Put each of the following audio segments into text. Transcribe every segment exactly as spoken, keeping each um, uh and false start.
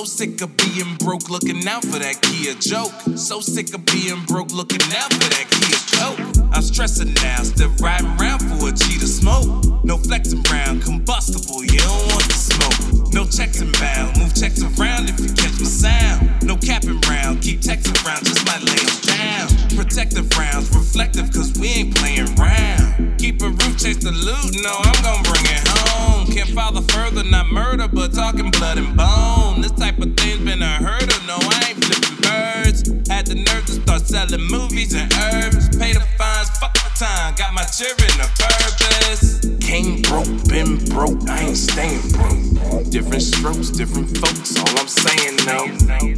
So sick of being broke, looking out for that Kia joke. So sick of being broke, looking out for that Kia coke. I'm stressing now, still riding around for a G to smoke. No flexing round, combustible, you don't want the smoke. No checks and bound, move checks around if you catch my sound. No capping round, keep texting round, just might lay them down. Protective rounds, reflective, cause we ain't playing round. Keep a roof, chase the loot, no, I'm gon' bring it home. Can't follow further, not murder, but talking blood and bone. This type of thing's been a hurdle, no, I ain't flipping birds. Had the nerve to start selling movies and herbs. Pay the fines, fuck the time, got my children a purpose. Came broke, been broke, I ain't staying broke. Different strokes, different folks, all I'm saying though.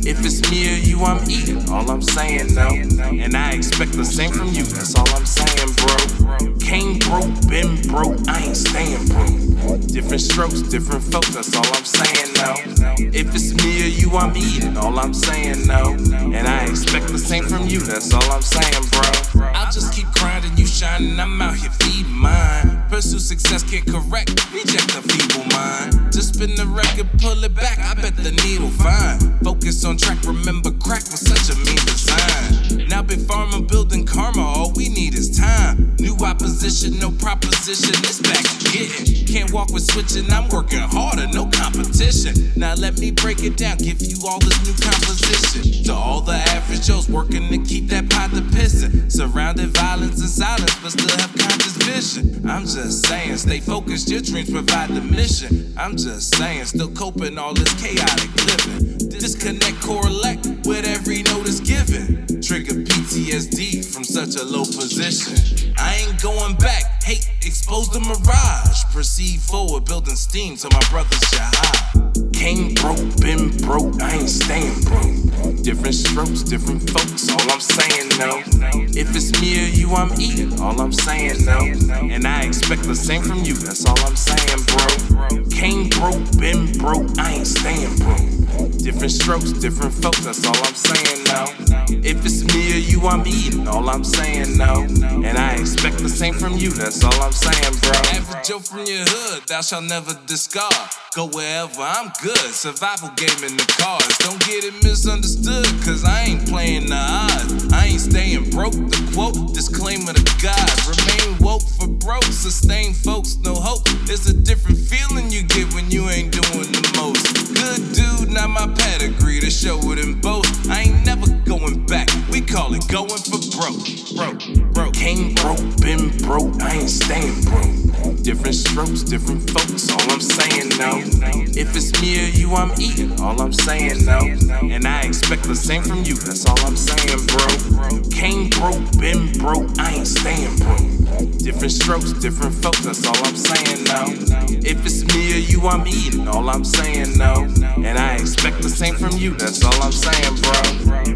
If it's me or you, I'm eating, all I'm saying though. And I expect the same from you, that's all I'm saying, bro. Came broke, been broke, I ain't staying broke. Different strokes, different folks, that's all I'm saying though. If it's me or you, I'm eating, all I'm saying though. And I expect the same from you, that's all I'm saying, bro. I'll just keep grinding, you shining, I'm out here feeding mine. Pursue success, can't correct, reject the feeble mind. Just spin the record, pull it back, I bet the needle fine. Focus on track, remember crack was such a mean design. Now been farming, building karma, all we need is time. New opposition, no proposition, it's back to getting. Can't walk with switching, I'm working harder, no competition. Now let me break it down, give you all this new composition. To all the average Joes working to keep that pot to pissin'. Surrounded violence and silence, but still have conscious vision. I'm just saying, stay focused, your dreams provide the mission. I'm just saying, still coping all this chaotic living. Disconnect, correlate with every note is given. Trigger P T S D from such a low position. I ain't going back, hate, expose the mirage. Proceed forward, building steam to my brother's Jahai. Came broke, been broke, I ain't staying broke. Different strokes, different folks, all I'm saying though. If it's me or you, I'm eating, all I'm saying though. And I expect the same from you, that's all I'm saying, bro. Came broke, been broke, I ain't staying broke. Different strokes, different folks, that's all I'm saying now. If it's me or you, I'm eating, all I'm saying now. And I expect the same from you, that's all I'm saying, bro. Average Joe from your hood, thou shalt never discard. Go wherever, I'm good, survival game in the cards. Don't get it misunderstood, cause I ain't playing the odds. I ain't staying broke, the quote, disclaimer to God. Remain woke for broke, sustain folks, no hope. It's a different feeling you get when you ain't doing the most. Good dude, not my pedigree to show it in both. I ain't never going back, we call it going for broke. Broke, broke. Came broke, been broke, I ain't staying broke. Different strokes, different folks, all I'm saying though. If it's me or you, I'm eating, all I'm saying though. And I expect the same from you, that's all I'm saying, bro. Came broke, been broke, I ain't staying broke. Different strokes, different folks, that's all I'm saying though. If it's me or you, I'm eating, all I'm saying though. And I expect the same from you, that's all I'm saying, bro.